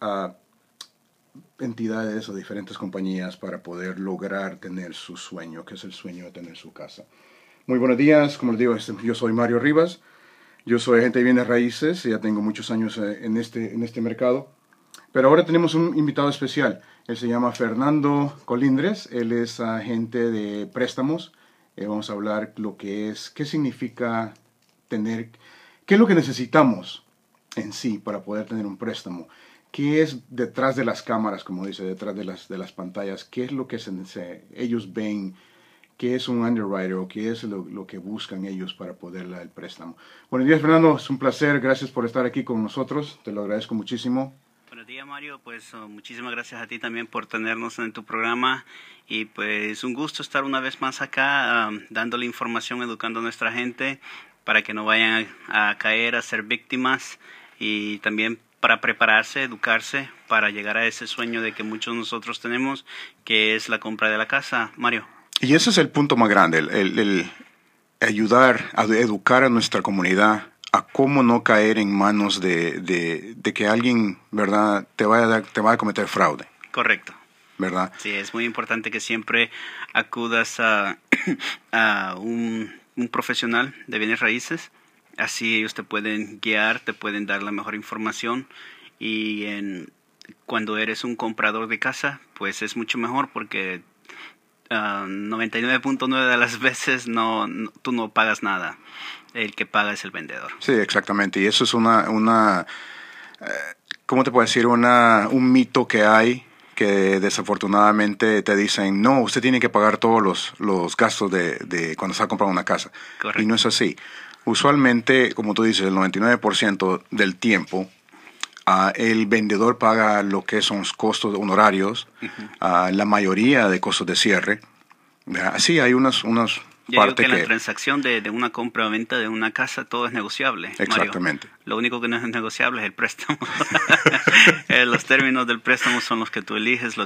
a entidades o diferentes compañías para poder lograr tener su sueño, que es el sueño de tener su casa. Muy buenos días, como les digo, yo soy Mario Rivas, yo soy agente de bienes raíces, ya tengo muchos años en este mercado, pero ahora tenemos un invitado especial. Él se llama Fernando Colindres, él es agente de préstamos. Vamos a hablar lo que es, qué significa tener, qué es lo que necesitamos en sí para poder tener un préstamo. ¿Qué es detrás de las cámaras, como dice, detrás de las pantallas? ¿Qué es lo que ellos ven? ¿Qué es un underwriter? ¿O qué es lo que buscan ellos para poder el préstamo? Buenos días, Fernando. Es un placer. Gracias por estar aquí con nosotros. Te lo agradezco muchísimo. Buenos días, Mario. Pues muchísimas gracias a ti también por tenernos en tu programa. Y pues un gusto estar una vez más acá dándole información, educando a nuestra gente para que no vayan a caer, a ser víctimas y también para prepararse, educarse, para llegar a ese sueño de que muchos de nosotros tenemos, que es la compra de la casa, Mario. Y ese es el punto más grande, el ayudar a educar a nuestra comunidad a cómo no caer en manos de que alguien, ¿verdad?, te vaya a cometer fraude. Correcto. ¿Verdad? Sí, es muy importante que siempre acudas a un profesional de bienes raíces. Así ellos te pueden guiar, te pueden dar la mejor información y cuando eres un comprador de casa, pues es mucho mejor porque 99.9 de las veces tú no pagas nada, el que paga es el vendedor. Sí, exactamente, y eso es ¿cómo te puedo decir? Un mito que hay, que desafortunadamente te dicen, no, usted tiene que pagar todos los gastos de cuando está comprando una casa. Correcto. Y no es así. Usualmente, como tú dices, el 99% del tiempo, el vendedor paga lo que son los costos honorarios, la mayoría de costos de cierre. Sí, hay unas partes que en la transacción de una compra o venta de una casa todo es negociable. Exactamente. Mario, lo único que no es negociable es el préstamo. Los términos del préstamo son los que tú eliges,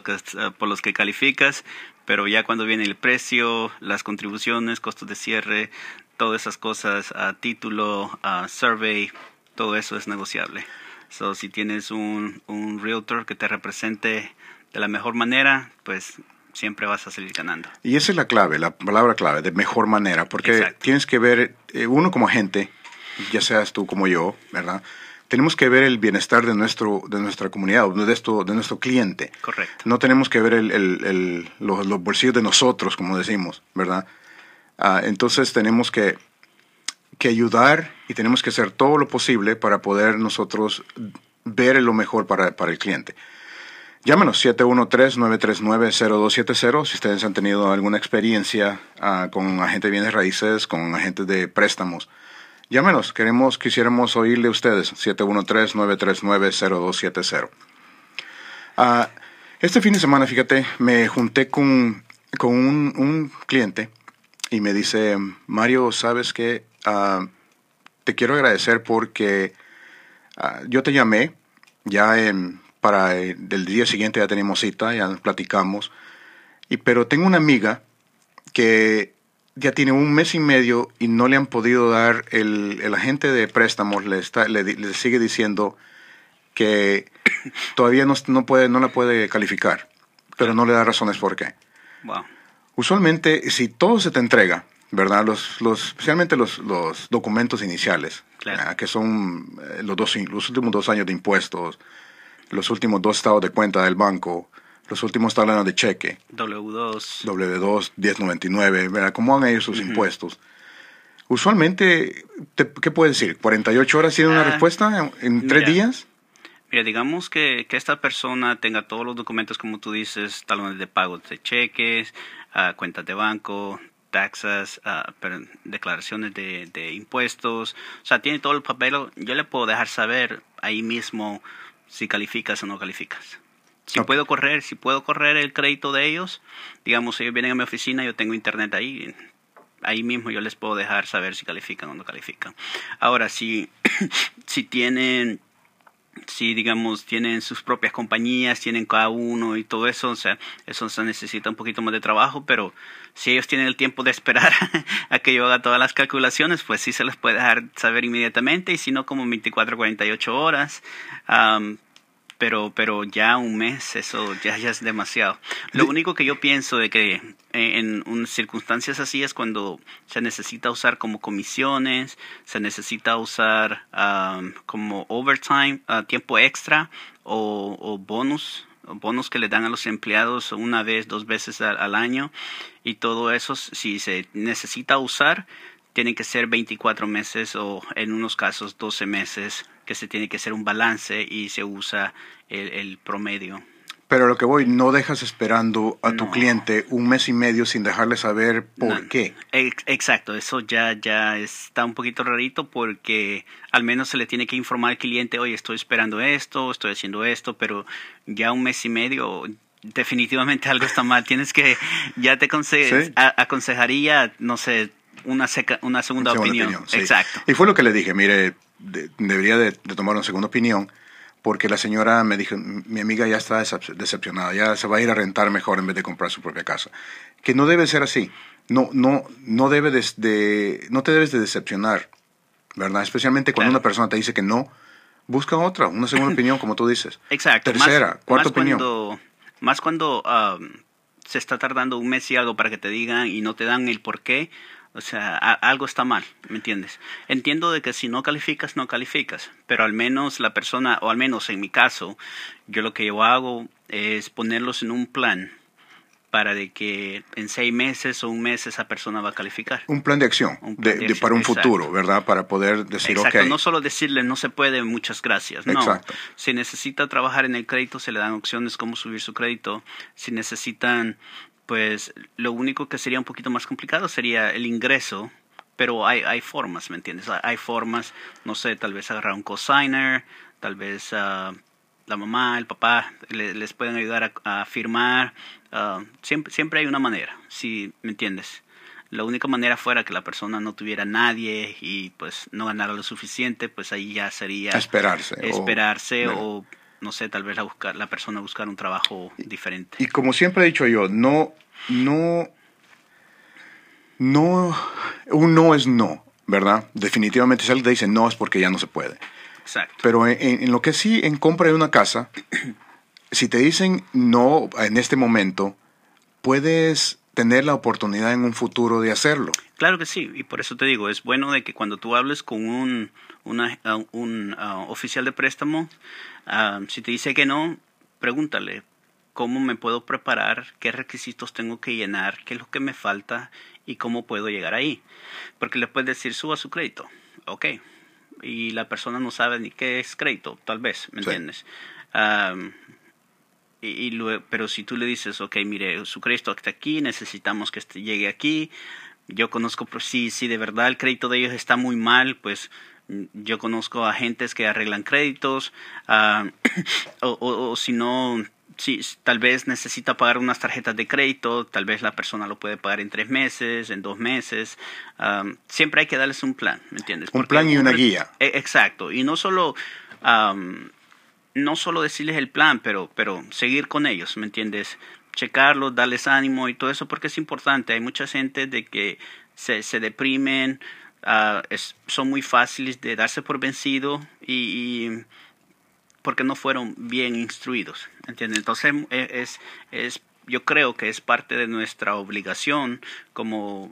por los que calificas, pero ya cuando viene el precio, las contribuciones, costos de cierre, todas esas cosas, título, survey, todo eso es negociable. So, si tienes un realtor que te represente de la mejor manera, pues siempre vas a salir ganando. Y esa es la clave, la palabra clave, de mejor manera, porque exacto, tienes que ver, uno como agente, ya seas tú como yo, ¿verdad?, tenemos que ver el bienestar de nuestra comunidad, de nuestro cliente. Correcto. No tenemos que ver los bolsillos de nosotros, como decimos, ¿verdad? Entonces tenemos que ayudar y tenemos que hacer todo lo posible para poder nosotros ver lo mejor para el cliente. Llámenos 713-939-0270 si ustedes han tenido alguna experiencia con agentes de bienes raíces, con agentes de préstamos. Llámenos, quisiéramos oírle a ustedes. 713-939-0270. Este fin de semana, fíjate, me junté con un cliente. Y me dice, Mario, ¿sabes qué? Te quiero agradecer porque yo te llamé, para el día siguiente ya tenemos cita, ya nos platicamos, pero tengo una amiga que ya tiene un mes y medio y no le han podido dar, el agente de préstamos le sigue diciendo que todavía no la puede calificar, pero no le da razones por qué. Wow. Usualmente, si todo se te entrega, ¿verdad? Especialmente los documentos iniciales, claro, que son los últimos 2 años de impuestos, los últimos 2 estados de cuenta del banco, los últimos talones de cheque. W2. W2, 1099, ¿verdad? ¿Cómo van ellos sus impuestos? Usualmente, ¿qué puedes decir? ¿48 horas tiene una respuesta en 3 días? Mira, digamos que esta persona tenga todos los documentos, como tú dices, talones de pago de cheques, cuentas de banco, taxas, declaraciones de impuestos. O sea, tiene todo el papel. Yo le puedo dejar saber ahí mismo si calificas o no calificas. Si puedo correr el crédito de ellos, digamos, ellos vienen a mi oficina, yo tengo internet ahí. Ahí mismo yo les puedo dejar saber si califican o no califican. Ahora, si tienen... Sí, digamos, tienen sus propias compañías, tienen cada uno y todo eso, o sea, eso se necesita un poquito más de trabajo, pero si ellos tienen el tiempo de esperar a que yo haga todas las calculaciones, pues sí se les puede dejar saber inmediatamente, y si no, como 24, 48 horas, pero ya un mes, eso ya es demasiado. Lo único que yo pienso de que en circunstancias así es cuando se necesita usar como comisiones, se necesita usar como overtime, tiempo extra o bonos que le dan a los empleados una vez, dos veces al año, y todo eso, si se necesita usar, tienen que ser 24 meses o en unos casos 12 meses que se tiene que hacer un balance y se usa el promedio. Pero lo que voy, no dejas esperando a tu cliente un mes y medio sin dejarle saber por qué. Exacto, eso ya está un poquito rarito porque al menos se le tiene que informar al cliente, oye, estoy esperando esto, estoy haciendo esto, pero ya un mes y medio definitivamente algo está mal. Tienes que, ya te ¿sí? aconsejaría, no sé, una segunda opinión. Sí. Exacto. Y fue lo que le dije, mire, debería de tomar una segunda opinión. Porque la señora me dijo, mi amiga ya está decepcionada, ya se va a ir a rentar mejor en vez de comprar su propia casa. Que no debe ser así. No debe no te debes de decepcionar, ¿verdad? Especialmente cuando una persona te dice que no, busca otra, una segunda opinión, como tú dices. Exacto. Tercera, cuarta opinión. Más cuando se está tardando un mes y algo para que te digan y no te dan el por qué. O sea, algo está mal, ¿me entiendes? Entiendo de que si no calificas, no calificas, pero al menos la persona, o al menos en mi caso, yo lo que yo hago es ponerlos en un plan para de que en 6 meses o un mes esa persona va a calificar. Un plan de acción, para un futuro, exacto. ¿Verdad? Para poder decir, exacto, okay. No solo decirle, no se puede, muchas gracias. No, exacto. Si necesita trabajar en el crédito, se le dan opciones cómo subir su crédito. Si necesitan... pues lo único que sería un poquito más complicado sería el ingreso, pero hay formas, ¿me entiendes? Hay formas, no sé, tal vez agarrar un cosigner, tal vez la mamá, el papá les pueden ayudar a firmar. Siempre hay una manera, ¿sí? ¿Me entiendes? La única manera fuera que la persona no tuviera nadie y pues no ganara lo suficiente, pues ahí ya sería... Esperarse o no sé, tal vez la persona buscar un trabajo diferente. Y como siempre he dicho yo, no, un no es no, ¿verdad? Definitivamente si alguien te dice no es porque ya no se puede. Exacto. Pero en lo que sí, en compra de una casa, si te dicen no en este momento, puedes tener la oportunidad en un futuro de hacerlo. Claro que sí, y por eso te digo, es bueno de que cuando tú hables con un oficial de préstamo, si te dice que no, pregúntale cómo me puedo preparar, qué requisitos tengo que llenar, qué es lo que me falta y cómo puedo llegar ahí. Porque le puedes decir, suba su crédito, ok, y la persona no sabe ni qué es crédito, tal vez, ¿me entiendes? Pero si tú le dices, ok, mire, su crédito está aquí, necesitamos que llegue aquí, yo conozco, si de verdad el crédito de ellos está muy mal, pues... yo conozco agentes que arreglan créditos, o si no, si tal vez necesita pagar unas tarjetas de crédito, tal vez la persona lo puede pagar en 3 meses, en 2 meses. Siempre hay que darles un plan, ¿me entiendes? Un plan y una guía. Exacto, y no solo decirles el plan, pero seguir con ellos, ¿me entiendes? Checarlos, darles ánimo y todo eso, porque es importante. Hay mucha gente de que se deprimen. Son muy fáciles de darse por vencido y porque no fueron bien instruidos, ¿entiendes? Entonces yo creo que es parte de nuestra obligación como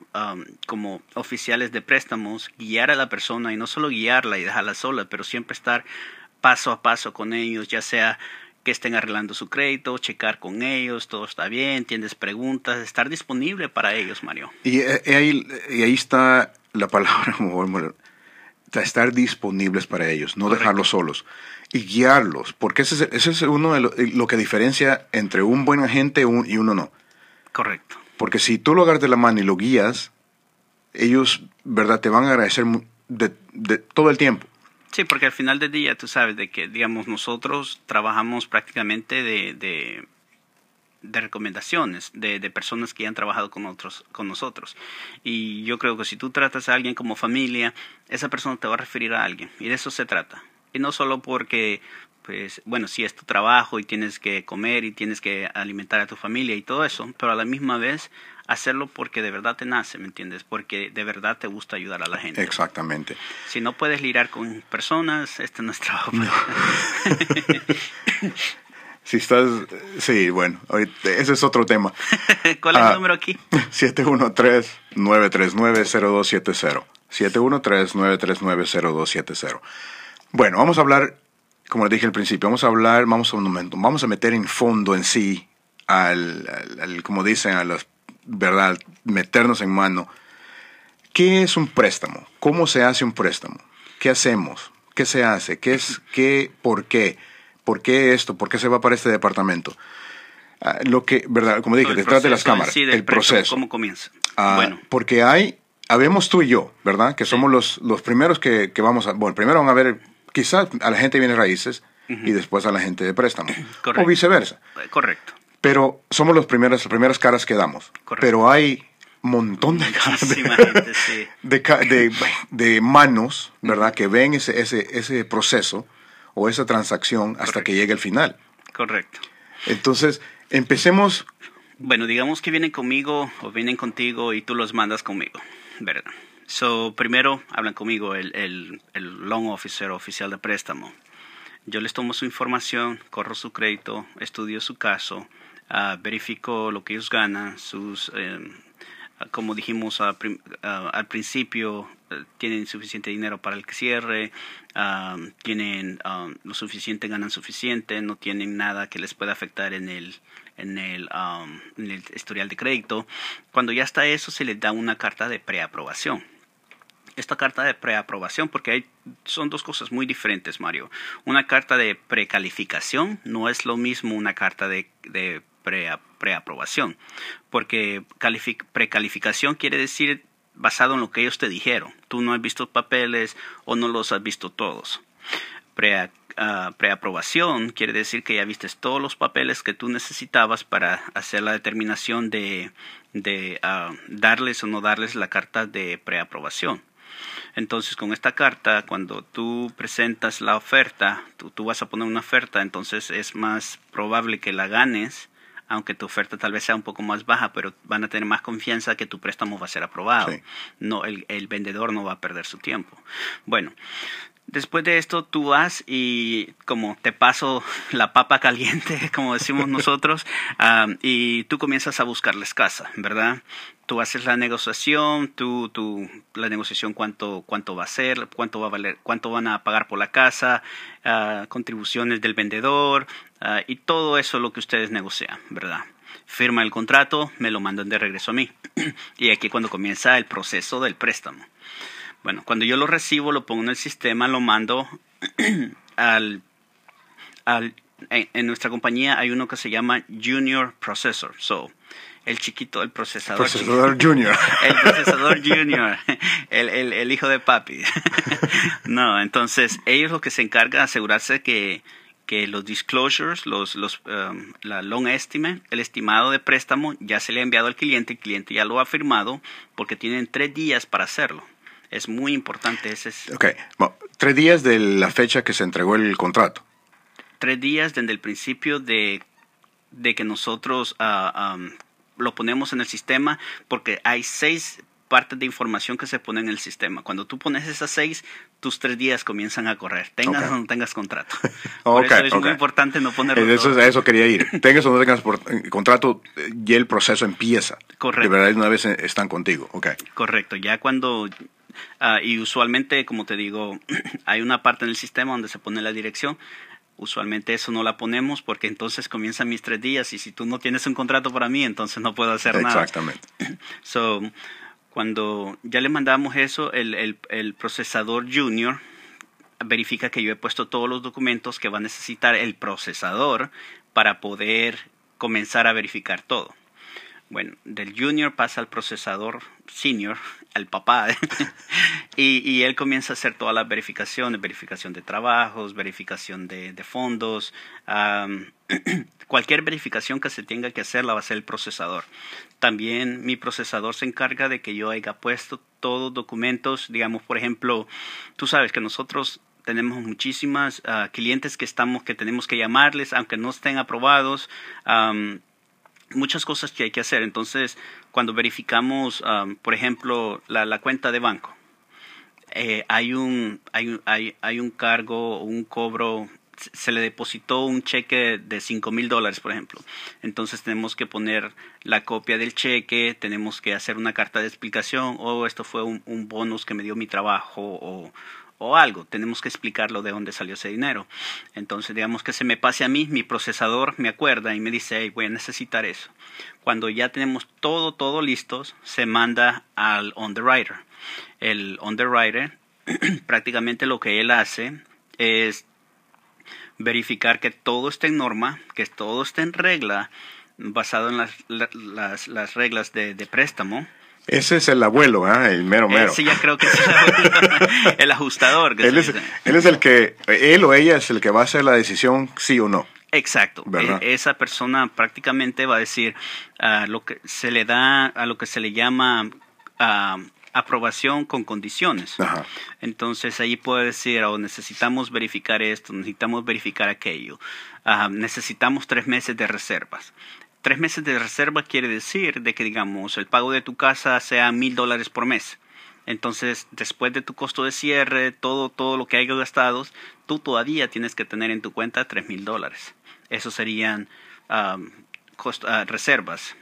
oficiales de préstamos guiar a la persona, y no solo guiarla y dejarla sola, pero siempre estar paso a paso con ellos, ya sea que estén arreglando su crédito, checar con ellos, todo está bien, tienes preguntas, estar disponible para ellos, Mario. Y ahí está la palabra, estar disponibles para ellos, no dejarlos solos y guiarlos, porque ese es uno de lo que diferencia entre un buen agente y uno no. Correcto. Porque si tú lo agarras de la mano y lo guías, ellos, ¿verdad?, te van a agradecer de todo el tiempo. Sí, porque al final del día tú sabes de que, digamos, nosotros trabajamos prácticamente de recomendaciones de personas que ya han trabajado con nosotros. Y yo creo que si tú tratas a alguien como familia, esa persona te va a referir a alguien. Y de eso se trata. Y no solo porque pues bueno, sí es tu trabajo y tienes que comer y tienes que alimentar a tu familia y todo eso, pero a la misma vez hacerlo porque de verdad te nace, ¿me entiendes? Porque de verdad te gusta ayudar a la gente. Exactamente. Si no puedes lidiar con personas, este no es trabajo. No. Si estás... Sí, bueno, ese es otro tema. ¿Cuál es el número aquí? 713-939-0270. 713-939-0270. Bueno, vamos a hablar, como les dije al principio, vamos a meter en fondo en sí, como dicen, a las... ¿verdad? Meternos en mano. ¿Qué es un préstamo? ¿Cómo se hace un préstamo? ¿Qué hacemos? ¿Qué se hace? ¿Qué es? ¿Qué? ¿Por qué? ¿Por qué esto? ¿Por qué se va para este departamento? Lo que, ¿verdad? Como dije, detrás de las cámaras. Sí, el proceso. ¿Cómo comienza? Bueno. Porque habemos tú y yo, ¿verdad? Que somos los primeros que vamos a... Bueno, primero van a ver, quizás a la gente de bienes raíces y después a la gente de préstamo. Correcto. O viceversa. Correcto. Pero somos las primeras caras que damos. Correcto. Pero hay un montón de caras de manos, ¿verdad? Que ven ese proceso o esa transacción hasta que llegue el final. Correcto. Entonces, empecemos. Bueno, digamos que vienen conmigo o vienen contigo y tú los mandas conmigo, ¿verdad? So, primero hablan conmigo, el loan officer, oficial de préstamo. Yo les tomo su información, corro su crédito, estudio su caso. Verifico lo que ellos ganan, sus como dijimos al principio, tienen suficiente dinero para el cierre, tienen lo suficiente, ganan suficiente, no tienen nada que les pueda afectar en el historial de crédito. Cuando ya está eso, se les da una carta de preaprobación. Esta carta de preaprobación, porque son dos cosas muy diferentes, Mario. Una carta de precalificación no es lo mismo una carta de preaprobación, porque precalificación quiere decir basado en lo que ellos te dijeron. Tú no has visto papeles o no los has visto todos. Preaprobación quiere decir que ya viste todos los papeles que tú necesitabas para hacer la determinación de darles o no darles la carta de preaprobación. Entonces, con esta carta, cuando tú presentas la oferta, tú vas a poner una oferta, entonces es más probable que la ganes, aunque tu oferta tal vez sea un poco más baja, pero van a tener más confianza que tu préstamo va a ser aprobado. Sí. No, el vendedor no va a perder su tiempo. Bueno, después de esto tú vas y como te paso la papa caliente, como decimos nosotros, y tú comienzas a buscarles casa, ¿verdad? Tú haces la negociación, la negociación cuánto va a ser, cuánto va a valer, cuánto van a pagar por la casa, contribuciones del vendedor y todo eso es lo que ustedes negocian, ¿verdad? Firma el contrato, me lo mandan de regreso a mí y aquí cuando comienza el proceso del préstamo. Bueno, cuando yo lo recibo, lo pongo en el sistema, lo mando en nuestra compañía hay uno que se llama Junior Processor, so el procesador. Procesador junior. El procesador junior. El hijo de papi. No, entonces, ellos lo que se encargan de asegurarse que los disclosures, la loan estimate, el estimado de préstamo, ya se le ha enviado al cliente, el cliente ya lo ha firmado, porque tienen 3 días para hacerlo. Es muy importante. Ok, bueno, 3 días de la fecha que se entregó el contrato. 3 días desde el principio de que nosotros... lo ponemos en el sistema porque hay 6 partes de información que se ponen en el sistema. Cuando tú pones esas 6, tus 3 días comienzan a correr. Tengas o no tengas contrato. Por eso es muy importante no ponerlo. Eso quería ir. Tengas o no tengas contrato, y el proceso empieza. Correcto. De verdad, una vez están contigo. Okay. Correcto. Ya cuando... y usualmente, como te digo, hay una parte en el sistema donde se pone la dirección. Usualmente eso no la ponemos porque entonces comienzan mis 3 días y si tú no tienes un contrato para mí, entonces no puedo hacer nada. Exactamente. So, cuando ya le mandamos eso, el procesador junior verifica que yo he puesto todos los documentos que va a necesitar el procesador para poder comenzar a verificar todo. Bueno, del junior pasa al procesador senior, al papá, y él comienza a hacer todas las verificaciones, verificación de trabajos, verificación de fondos, cualquier verificación que se tenga que hacer la va a hacer el procesador. También mi procesador se encarga de que yo haya puesto todos los documentos, digamos, por ejemplo, tú sabes que nosotros tenemos muchísimas clientes que tenemos que llamarles, aunque no estén aprobados. Muchas cosas que hay que hacer. Entonces, cuando verificamos, por ejemplo, la cuenta de banco, hay un cargo, un cobro, se le depositó un cheque de $5,000, por ejemplo. Entonces, tenemos que poner la copia del cheque, tenemos que hacer una carta de explicación, o esto fue un bonus que me dio mi trabajo, o algo. Tenemos que explicarlo de dónde salió ese dinero. Entonces, digamos que se me pase a mí, mi procesador me acuerda y me dice, hey, voy a necesitar eso. Cuando ya tenemos todo listos, se manda al underwriter. El underwriter prácticamente lo que él hace es verificar que todo esté en norma, que todo esté en regla, basado en las reglas de préstamo. Ese es el abuelo, ¿eh? El mero mero. Sí, ya creo que es el abuelo, el ajustador. Que él es el que, él o ella es el que va a hacer la decisión sí o no. Exacto. ¿Verdad? Esa persona prácticamente va a decir lo que se le da, a lo que se le llama aprobación con condiciones. Ajá. Entonces ahí puede decir, necesitamos verificar esto, necesitamos verificar aquello, necesitamos 3 meses de reservas. 3 meses de reserva quiere decir de que, digamos, el pago de tu casa sea $1,000 por mes. Entonces, después de tu costo de cierre, todo lo que hayas gastado, tú todavía tienes que tener en tu cuenta $3,000. Eso serían reservas.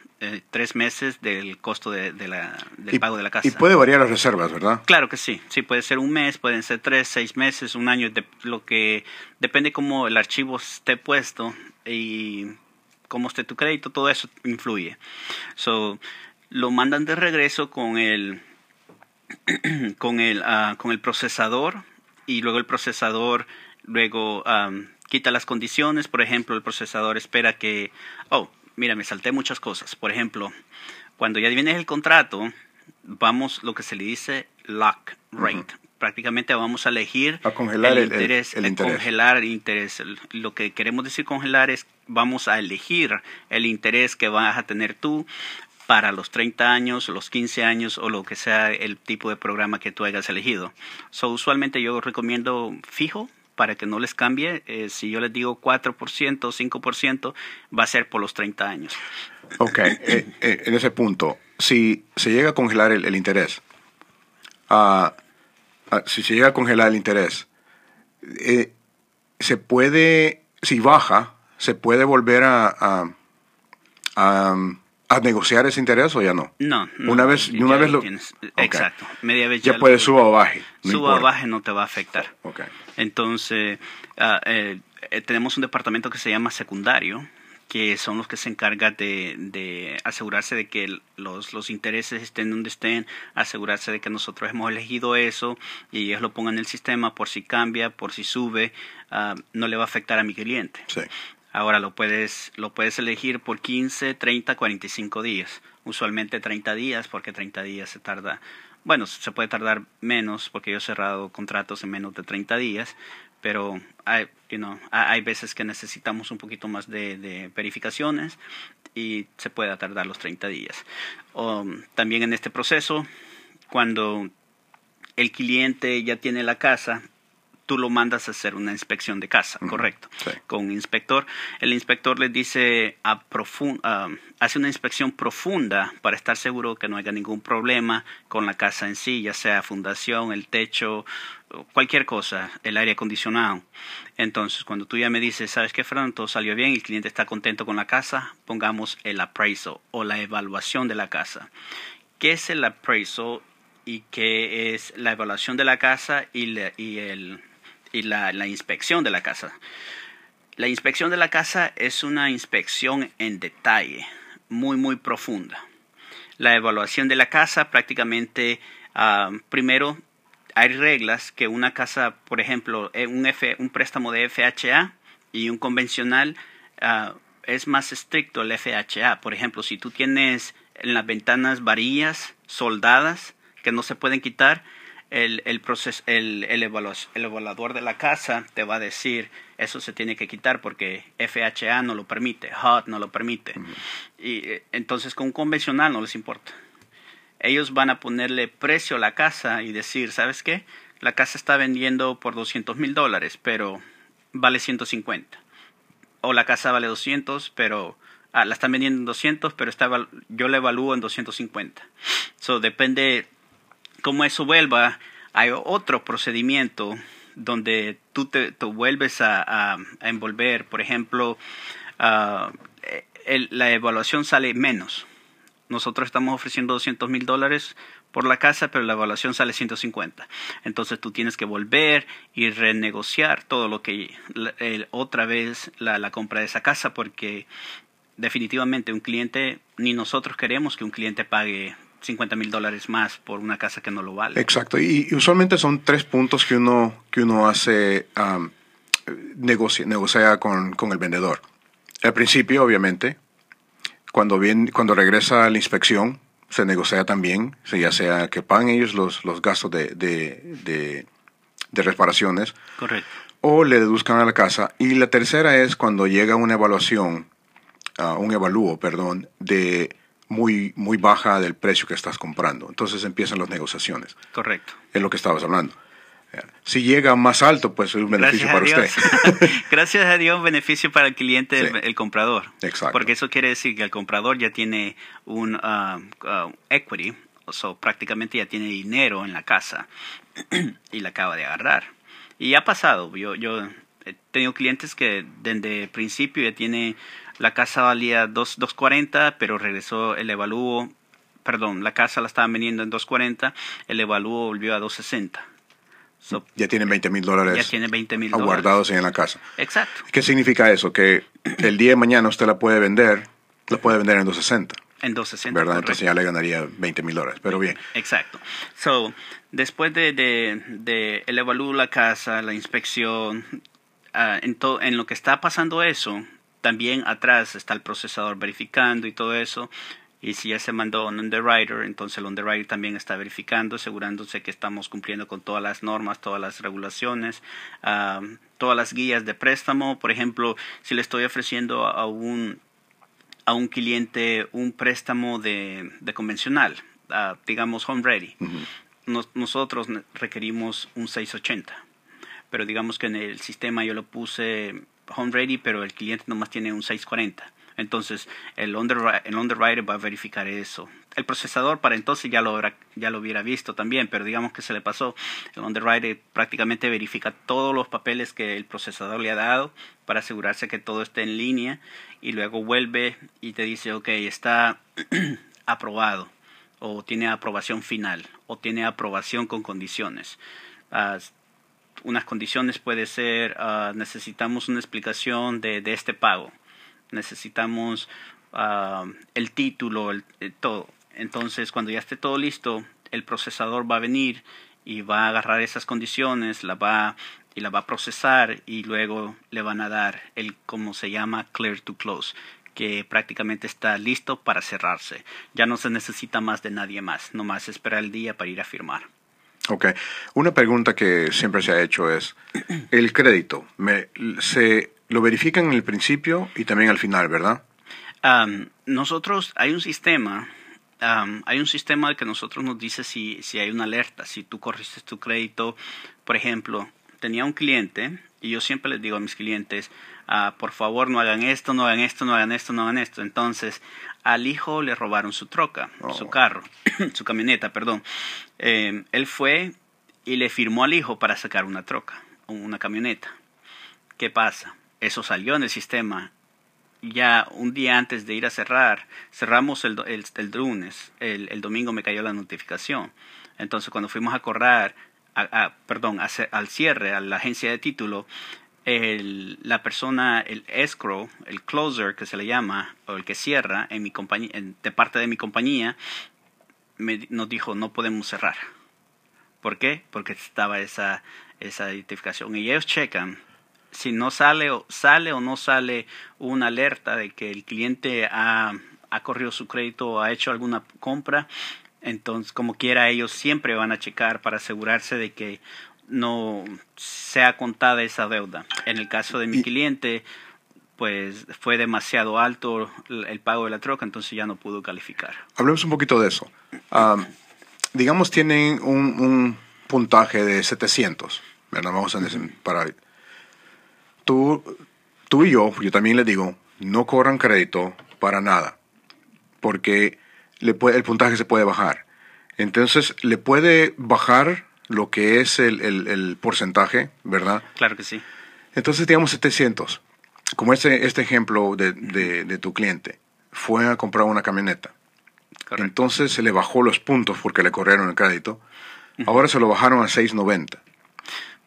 3 meses del costo del pago de la casa. Y puede variar las reservas, ¿verdad? Claro que sí. Sí, puede ser un mes, pueden ser 3, 6 meses, un año. Lo que depende cómo el archivo esté puesto y cómo esté tu crédito, todo eso influye. So, lo mandan de regreso con el procesador, y luego el procesador quita las condiciones. Por ejemplo, el procesador espera que, mira, me salté muchas cosas. Por ejemplo, cuando ya viene el contrato, lo que se le dice lock rate. Uh-huh. Prácticamente vamos a elegir a congelar el interés. Congelar el interés. Lo que queremos decir congelar es, vamos a elegir el interés que vas a tener tú para los 30 años, los 15 años o lo que sea el tipo de programa que tú hayas elegido. So, usualmente yo recomiendo fijo para que no les cambie. Si yo les digo 4%, 5%, va a ser por los 30 años. Ok, en ese punto, si se llega a congelar el interés, se puede, si baja, se puede volver a negociar ese interés, o ya no. No. Una vez lo tienes. Okay. Exacto. Media vez ya puede suba o baje. Suba o baje no te va a afectar. Okay. Entonces tenemos un departamento que se llama secundario, que son los que se encargan de asegurarse de que los intereses estén donde estén, asegurarse de que nosotros hemos elegido eso y ellos lo pongan en el sistema por si cambia, por si sube, no le va a afectar a mi cliente. Sí. Ahora lo puedes elegir por 15, 30, 45 días. Usualmente 30 días, porque 30 días se tarda. Bueno, se puede tardar menos, porque yo he cerrado contratos en menos de 30 días, pero hay veces que necesitamos un poquito más de verificaciones y se puede tardar los 30 días. También en este proceso, cuando el cliente ya tiene la casa, tú lo mandas a hacer una inspección de casa, uh-huh. Correcto, sí. Con un inspector. El inspector les dice, hace una inspección profunda para estar seguro que no haya ningún problema con la casa en sí, ya sea fundación, el techo, cualquier cosa, el aire acondicionado. Entonces, cuando tú ya me dices, ¿sabes qué, Fernando? Todo salió bien, el cliente está contento con la casa, pongamos el appraisal o la evaluación de la casa. ¿Qué es el appraisal y qué es la evaluación de la casa y la inspección de la casa? La inspección de la casa es una inspección en detalle, muy, muy profunda. La evaluación de la casa prácticamente, primero, hay reglas que una casa, por ejemplo, un préstamo de FHA y un convencional, es más estricto el FHA. Por ejemplo, si tú tienes en las ventanas varillas soldadas que no se pueden quitar, el evaluador de la casa te va a decir, eso se tiene que quitar porque FHA no lo permite, HUD no lo permite. Uh-huh. Y entonces con un convencional no les importa. Ellos van a ponerle precio a la casa y decir, ¿sabes qué? la casa está vendiendo por $200,000, pero vale 150. O la casa vale 200, pero la están vendiendo en 200, pero yo la evalúo en 250. So, depende cómo eso vuelva. Hay otro procedimiento donde tú te vuelves a envolver. Por ejemplo, la evaluación sale menos. Nosotros estamos ofreciendo $200,000 por la casa, pero la evaluación sale 150. Entonces tú tienes que volver y renegociar todo lo que otra vez la compra de esa casa, porque definitivamente un cliente, ni nosotros queremos que un cliente pague $50,000 más por una casa que no lo vale. Exacto. Y usualmente son tres puntos que uno hace, negocia con el vendedor. Al principio, obviamente, cuando regresa a la inspección, se negocia también, ya sea que paguen ellos los gastos de reparaciones. Correcto. O le deduzcan a la casa. Y la tercera es cuando llega una evaluación, un evalúo, de muy baja del precio que estás comprando. Entonces empiezan las negociaciones. Correcto. Es lo que estabas hablando. Si llega más alto, pues es un beneficio para usted. Gracias a Dios, un beneficio para el cliente, sí. el comprador. Exacto. Porque eso quiere decir que el comprador ya tiene un equity, o sea, prácticamente ya tiene dinero en la casa y la acaba de agarrar. Y ha pasado. Yo he tenido clientes que desde el principio ya tiene, la casa valía 240, pero regresó el evalúo, perdón, la casa la estaban vendiendo en 240, el evalúo volvió a 260. So, ya tienen $20,000 guardados en la casa. Exacto. ¿Qué significa eso? Que el día de mañana usted la puede vender en 260. En 260, ¿verdad? Correcto. Entonces ya le ganaría $20,000, pero bien. Exacto. So, después de el evalúo la casa, la inspección, en lo que está pasando eso, también atrás está el procesador verificando y todo eso. Y si ya se mandó un underwriter, entonces el underwriter también está verificando, asegurándose que estamos cumpliendo con todas las normas, todas las regulaciones, todas las guías de préstamo. Por ejemplo, si le estoy ofreciendo a un cliente un préstamo de convencional, digamos Home Ready, uh-huh. Nosotros requerimos un 680, pero digamos que en el sistema yo lo puse Home Ready, pero el cliente nomás tiene un 640. Entonces, el underwriter va a verificar eso. El procesador para entonces ya lo hubiera visto también, pero digamos que se le pasó. El underwriter prácticamente verifica todos los papeles que el procesador le ha dado para asegurarse que todo esté en línea, y luego vuelve y te dice, ok, está aprobado, o tiene aprobación final, o tiene aprobación con condiciones. Unas condiciones puede ser, necesitamos una explicación de este pago. Necesitamos el título, todo. Entonces, cuando ya esté todo listo, el procesador va a venir y va a agarrar esas condiciones, la va a procesar, y luego le van a dar el, como se llama, clear to close, que prácticamente está listo para cerrarse. Ya no se necesita más de nadie más, nomás espera el día para ir a firmar. Ok. Una pregunta que siempre se ha hecho es, el crédito, ¿lo verifican en el principio y también al final, verdad? Nosotros, hay un sistema que nosotros nos dice si hay una alerta, si tú corriste tu crédito. Por ejemplo, tenía un cliente, y yo siempre les digo a mis clientes, por favor no hagan esto, no hagan esto, no hagan esto, no hagan esto. Entonces, al hijo le robaron su troca, su carro, su camioneta, perdón. Él fue y le firmó al hijo para sacar una troca, una camioneta. ¿Qué pasa? Eso salió en el sistema. Ya un día antes de ir a cerrar, cerramos el lunes. El domingo me cayó la notificación. Entonces, cuando fuimos a correr, al cierre, a la agencia de título, la persona, el escrow, el closer que se le llama, o el que cierra en mi compañía, de parte de mi compañía, nos dijo, no podemos cerrar. ¿Por qué? Porque estaba esa identificación. Y ellos checan. Si no sale o no sale una alerta de que el cliente ha corrido su crédito o ha hecho alguna compra, entonces como quiera ellos siempre van a checar para asegurarse de que no sea contada esa deuda. En el caso de mi cliente, pues fue demasiado alto el pago de la troca, entonces ya no pudo calificar. Hablemos un poquito de eso. Digamos tienen un puntaje de 700, ¿verdad? Vamos a parar. Tú y yo también les digo, no corran crédito para nada, porque el puntaje se puede bajar. Entonces, le puede bajar lo que es el porcentaje, ¿verdad? Claro que sí. Entonces, digamos 700. Como este ejemplo de tu cliente, fue a comprar una camioneta. Correcto. Entonces, se le bajó los puntos porque le corrieron el crédito. Ahora se lo bajaron a 690.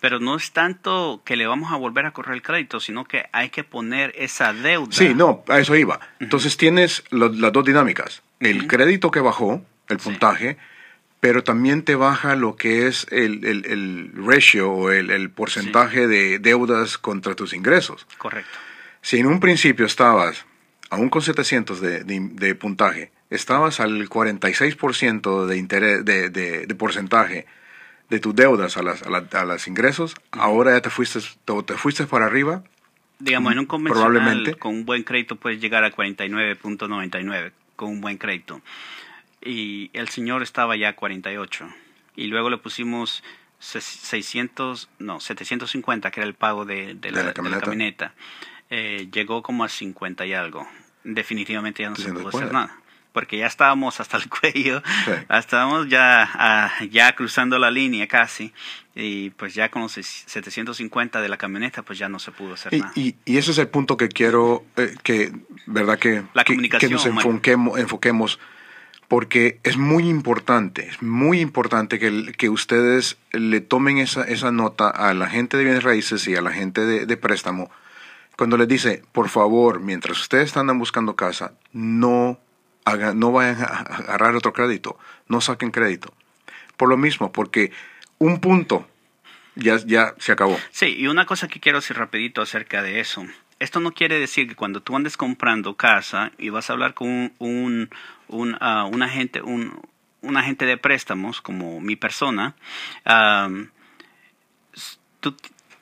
Pero no es tanto que le vamos a volver a correr el crédito, sino que hay que poner esa deuda. Sí, no, a eso iba. Entonces, tienes las dos dinámicas. El crédito que bajó, el puntaje, sí, pero también te baja lo que es el ratio o el porcentaje, sí, de deudas contra tus ingresos. Correcto. Si en un principio estabas, aún con 700 de puntaje, estabas al 46% de interés, de porcentaje de tus deudas a las ingresos, ahora ya te fuiste para arriba. Digamos, en un convencional con un buen crédito puedes llegar a 49.99 con un buen crédito. Y el señor estaba ya 48. Y luego le pusimos 750, que era el pago de la camioneta. Llegó como a 50 y algo. Definitivamente ya no se pudo hacer nada, porque ya estábamos hasta el cuello, sí, estábamos ya cruzando la línea casi, y pues ya con los 750 de la camioneta, pues ya no se pudo hacer nada. Y ese es el punto que quiero, que nos enfoquemos, porque es muy importante que ustedes le tomen esa nota a la gente de bienes raíces y a la gente de préstamo, cuando les dice, por favor, mientras ustedes andan buscando casa, no vayan a agarrar otro crédito, no saquen crédito. Por lo mismo, porque un punto ya se acabó. Sí, y una cosa que quiero decir rapidito acerca de eso. Esto no quiere decir que cuando tú andes comprando casa y vas a hablar con un agente de préstamos, como mi persona,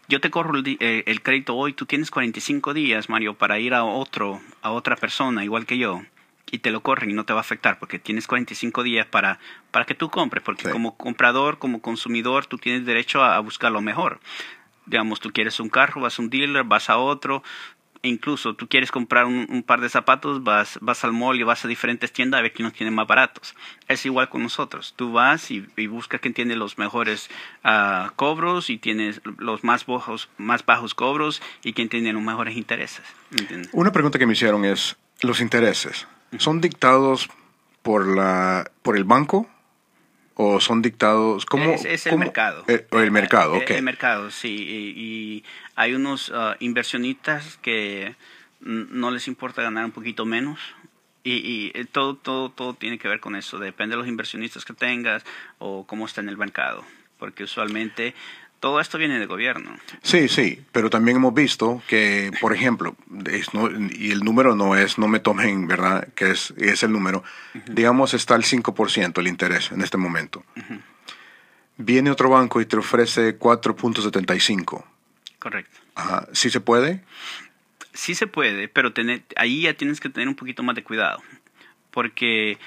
yo te corro el crédito hoy, tú tienes 45 días, Mario, para ir a otra persona igual que yo, y te lo corren y no te va a afectar porque tienes 45 días para que tú compres, porque sí, como comprador, como consumidor, tú tienes derecho a buscar lo mejor. Digamos, tú quieres un carro, vas a un dealer, vas a otro, e incluso tú quieres comprar un par de zapatos, vas al mall y vas a diferentes tiendas a ver quién los tiene más baratos. Es igual con nosotros. Tú vas y buscas quién tiene los mejores cobros y tienes los más bajos cobros y quién tiene los mejores intereses. ¿Entiendes? Una pregunta que me hicieron es, ¿los intereses son dictados por el banco? ¿O son dictados? ¿Cómo? Es el mercado. El mercado, ok. El mercado, sí. Y hay unos inversionistas que no les importa ganar un poquito menos. Y todo tiene que ver con eso. Depende de los inversionistas que tengas o cómo está en el mercado. Porque usualmente todo esto viene del gobierno. Sí, sí. Pero también hemos visto que, por ejemplo, y el número no me tomen, ¿verdad? Que es el número. Digamos, está el 5% el interés en este momento. Viene otro banco y te ofrece 4.75. Correcto. Ajá. ¿Sí se puede? Sí se puede, pero ahí ya tienes que tener un poquito más de cuidado. Porque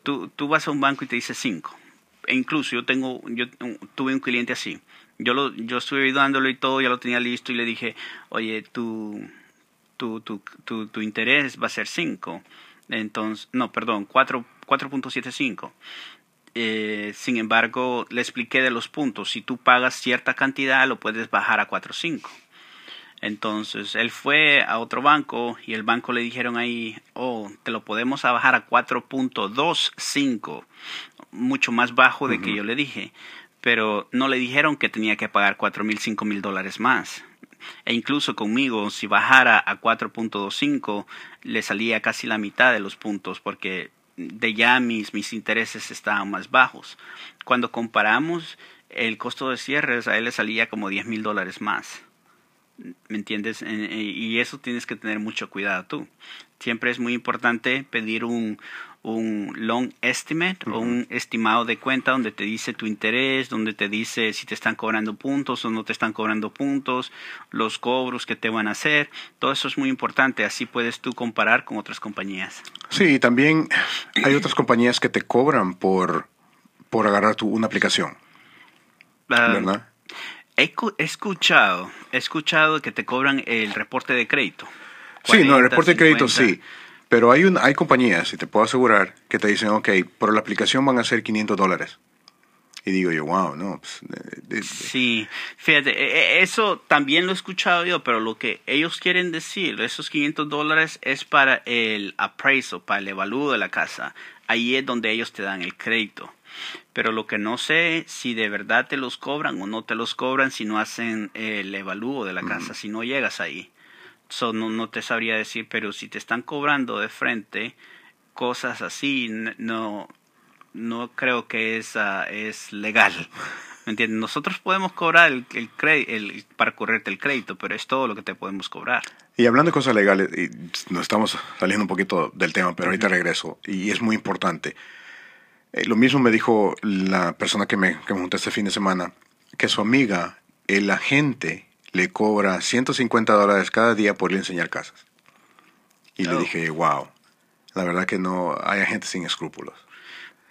tú vas a un banco y te dice 5. E incluso tuve un cliente así. Yo estuve ayudándolo y todo, ya lo tenía listo y le dije, oye, tu interés va a ser 5. Entonces, 4.75. Sin embargo, le expliqué de los puntos. Si tú pagas cierta cantidad, lo puedes bajar a 4.5. Entonces, él fue a otro banco y el banco le dijeron ahí, te lo podemos bajar a 4.25, mucho más bajo de que yo le dije, pero no le dijeron que tenía que pagar $4,000, $5,000 más. E incluso conmigo, si bajara a 4.25, le salía casi la mitad de los puntos porque de ya mis intereses estaban más bajos. Cuando comparamos el costo de cierres, a él le salía como $10,000 más. ¿Me entiendes? Y eso tienes que tener mucho cuidado tú. Siempre es muy importante pedir un loan estimate o un estimado de cuenta donde te dice tu interés, donde te dice si te están cobrando puntos o no te están cobrando puntos, los cobros que te van a hacer. Todo eso es muy importante. Así puedes tú comparar con otras compañías. Sí, y también hay otras compañías que te cobran por agarrar una aplicación. ¿Verdad? He escuchado que te cobran el reporte de crédito. 40, sí, no, el reporte 50. De crédito sí. Pero hay compañías, y te puedo asegurar, que te dicen, ok, por la aplicación van a ser $500. Y digo yo, wow, no. Sí, fíjate, eso también lo he escuchado yo, pero lo que ellos quieren decir, esos $500 es para el appraisal, para el evalúo de la casa. Ahí es donde ellos te dan el crédito. Pero lo que no sé si de verdad te los cobran o no te los cobran si no hacen el evalúo de la casa, si no llegas ahí. So, no te sabría decir, pero si te están cobrando de frente cosas así, no creo que esa es legal. ¿Me entiendes? Nosotros podemos cobrar para correrte el crédito, pero es todo lo que te podemos cobrar. Y hablando de cosas legales, y nos estamos saliendo un poquito del tema, pero ahorita regreso, y es muy importante. Lo mismo me dijo la persona que me junté este fin de semana, que su amiga, el agente, le cobra $150 cada día por ir a enseñar casas. Y le dije, wow, la verdad que no hay agentes sin escrúpulos.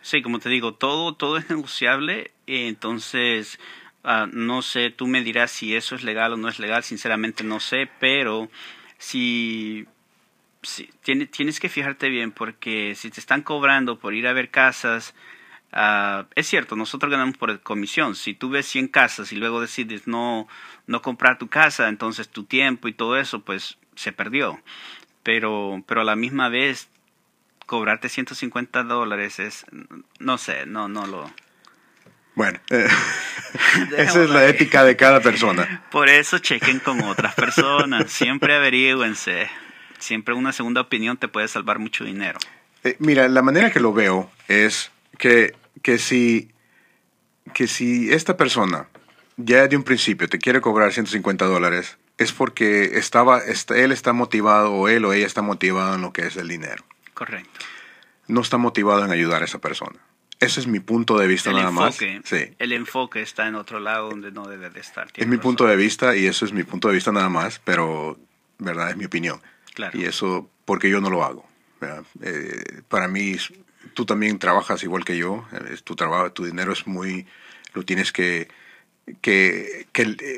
Sí, como te digo, todo es negociable, entonces no sé, tú me dirás si eso es legal o no es legal, sinceramente no sé, pero si tienes que fijarte bien, porque si te están cobrando por ir a ver casas, es cierto, nosotros ganamos por comisión. Si tú ves 100 casas y luego decides no comprar tu casa, entonces tu tiempo y todo eso pues se perdió, pero a la misma vez cobrarte $150 es, no sé, no lo... Bueno, esa es la ética de cada persona. Por eso chequen con otras personas, siempre averígüense, siempre una segunda opinión te puede salvar mucho dinero. Mira, la manera que lo veo es que si esta persona ya de un principio te quiere cobrar $150, es porque él está motivado, o él o ella está motivado en lo que es el dinero. Correcto. No está motivado en ayudar a esa persona. Ese es mi punto de vista, nada más. Sí. El enfoque está en otro lado donde no debe de estar. Es mi punto de vista, y eso es mi punto de vista nada más, pero verdad es mi opinión. Claro. Y eso porque yo no lo hago. Para mí, tú también trabajas igual que yo. Tu trabajo, tu dinero es muy... Lo tienes que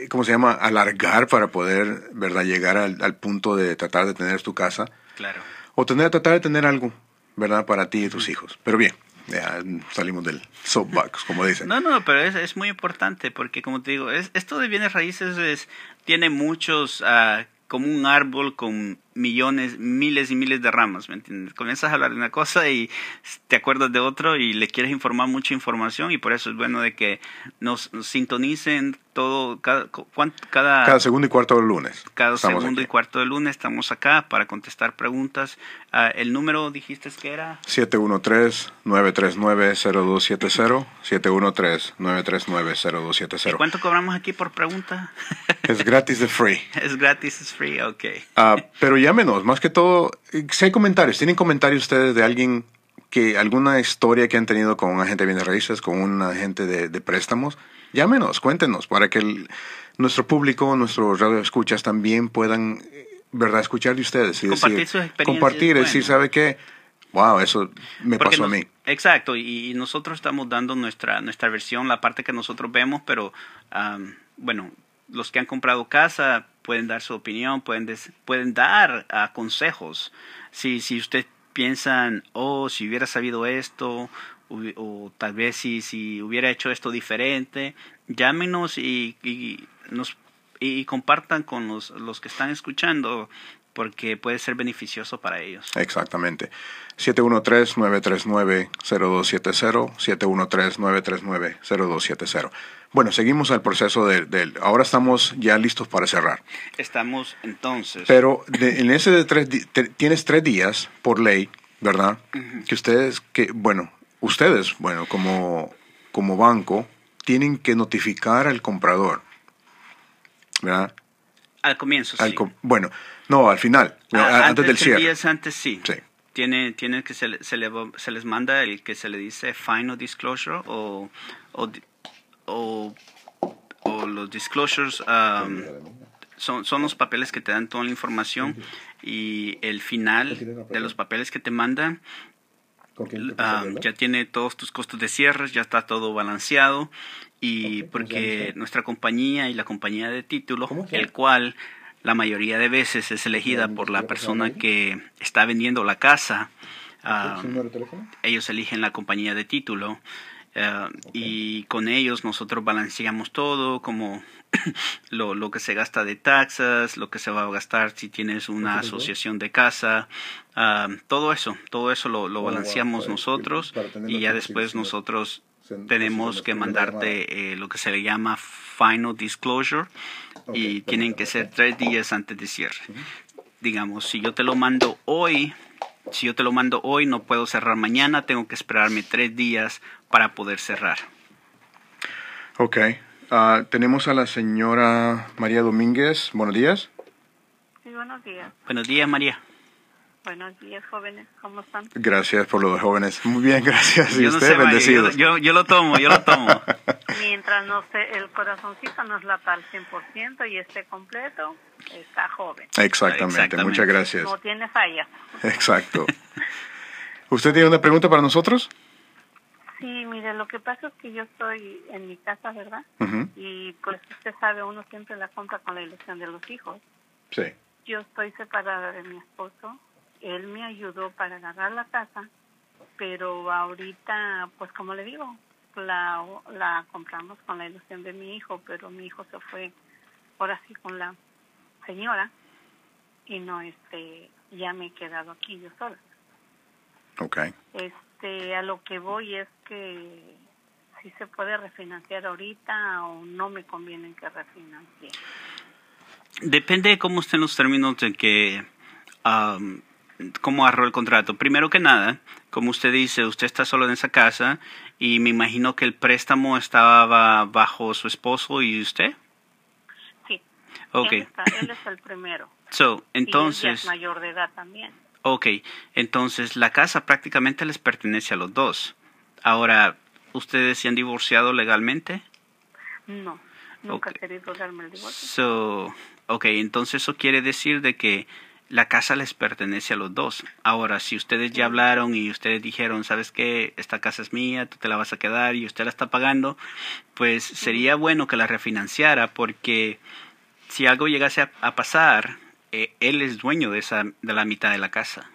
¿cómo se llama? Alargar para poder, ¿verdad?, llegar al punto de tratar de tener tu casa. Claro. O tratar de tener algo, ¿verdad?, para ti y tus hijos. Pero bien, ya salimos del soapbox, como dicen. No, pero es muy importante porque, como te digo, esto de bienes raíces tiene muchos, como un árbol con millones, miles y miles de ramas, ¿me entiendes? Comienzas a hablar de una cosa y te acuerdas de otro y le quieres informar mucha información, y por eso es bueno de que nos sintonicen todo, cada segundo y cuarto del lunes. Cada segundo y cuarto del lunes estamos acá para contestar preguntas. ¿El número dijiste que era? 713-939-0270. 713-939-0270. ¿Cuánto cobramos aquí por pregunta? Es gratis, es free. Es gratis, es free, ok. Pero llámenos, más que todo, si hay comentarios, ¿tienen comentarios ustedes de alguien alguna historia que han tenido con un agente de bienes raíces, con un agente de préstamos? Llámenos, cuéntenos, para que nuestro público, nuestros radioescuchas también puedan, ¿verdad?, escuchar de ustedes. Y compartir sus experiencias. Compartir, bueno. Decir, ¿sabe qué? Wow, eso me pasó a mí. Exacto, y nosotros estamos dando nuestra versión, la parte que nosotros vemos, pero, bueno, los que han comprado casa pueden dar su opinión, pueden dar consejos. Si ustedes piensan, si hubiera sabido esto, o tal vez si hubiera hecho esto diferente, llámenos y compartan con los que están escuchando, porque puede ser beneficioso para ellos. Exactamente. 713-939-0270, 713-939-0270. Bueno, seguimos al proceso del. Ahora estamos ya listos para cerrar. Estamos entonces. Pero en ese de tienes 3 días por ley, ¿verdad? Uh-huh. Que ustedes, como banco, tienen que notificar al comprador, ¿verdad? Al comienzo, sí. Al final, antes del cierre. 3 días antes, sí. Tiene que se les manda el que se le dice final disclosure o los disclosures, son los papeles que te dan toda la información, y el final de los papeles que te mandan ya tiene todos tus costos de cierre, ya está todo balanceado, y okay, porque nuestra compañía y la compañía de títulos, el cual la mayoría de veces es elegida por la persona que está vendiendo la casa, ellos eligen la compañía de título. Y con ellos nosotros balanceamos todo, como lo que se gasta de taxas, lo que se va a gastar si tienes una asociación de casa, todo eso lo balanceamos nosotros, y ya después nosotros tenemos que mandarte lo que se le llama final disclosure, y tienen que ser 3 días antes de cierre. Digamos, si yo te lo mando hoy, no puedo cerrar mañana, tengo que esperarme 3 días para poder cerrar. Ok. Tenemos a la señora María Domínguez. Buenos días. Sí, buenos días. Buenos días, María. Buenos días, jóvenes. ¿Cómo están? Gracias por los jóvenes. Muy bien, gracias. Y usted, bendecido. Yo lo tomo. Mientras no esté, el corazoncito no es la tal 100% y esté completo, está joven. Exactamente. Muchas gracias. No tiene falla. Exacto. ¿Usted tiene una pregunta para nosotros? Sí, mire, lo que pasa es que yo estoy en mi casa, ¿verdad? Uh-huh. Y pues usted sabe, uno siempre la compra con la ilusión de los hijos. Sí. Yo estoy separada de mi esposo. Él me ayudó para agarrar la casa, pero ahorita, pues como le digo, la compramos con la ilusión de mi hijo, pero mi hijo se fue ahora sí con la señora y no, ya me he quedado aquí yo sola. Okay. A lo que voy es que si se puede refinanciar ahorita o no me conviene que refinancie. Depende de cómo estén los términos de que... cómo agarró el contrato. Primero que nada, como usted dice, usted está solo en esa casa y me imagino que el préstamo estaba bajo su esposo y usted. Sí. Okay. Él es el primero. Entonces, y él ya es mayor de edad también. Okay. Entonces la casa prácticamente les pertenece a los dos. Ahora, ¿ustedes se han divorciado legalmente? No. Nunca he querido darme el divorcio. Okay. Entonces eso quiere decir de que la casa les pertenece a los dos. Ahora, si ustedes ya hablaron y ustedes dijeron, ¿sabes qué? Esta casa es mía, tú te la vas a quedar y usted la está pagando, pues sería bueno que la refinanciara, porque si algo llegase a pasar, él es dueño de la mitad de la casa.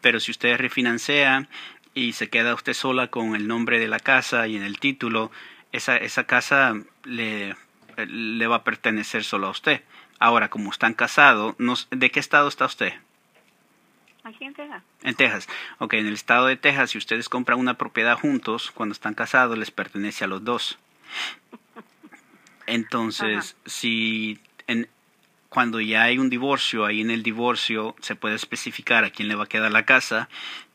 Pero si ustedes refinancian y se queda usted sola con el nombre de la casa y en el título, esa casa le va a pertenecer solo a usted. Ahora, como están casados, ¿de qué estado está usted? Aquí en Texas. En Texas. Ok, en el estado de Texas, si ustedes compran una propiedad juntos, cuando están casados, les pertenece a los dos. Entonces, cuando ya hay un divorcio, ahí en el divorcio se puede especificar a quién le va a quedar la casa,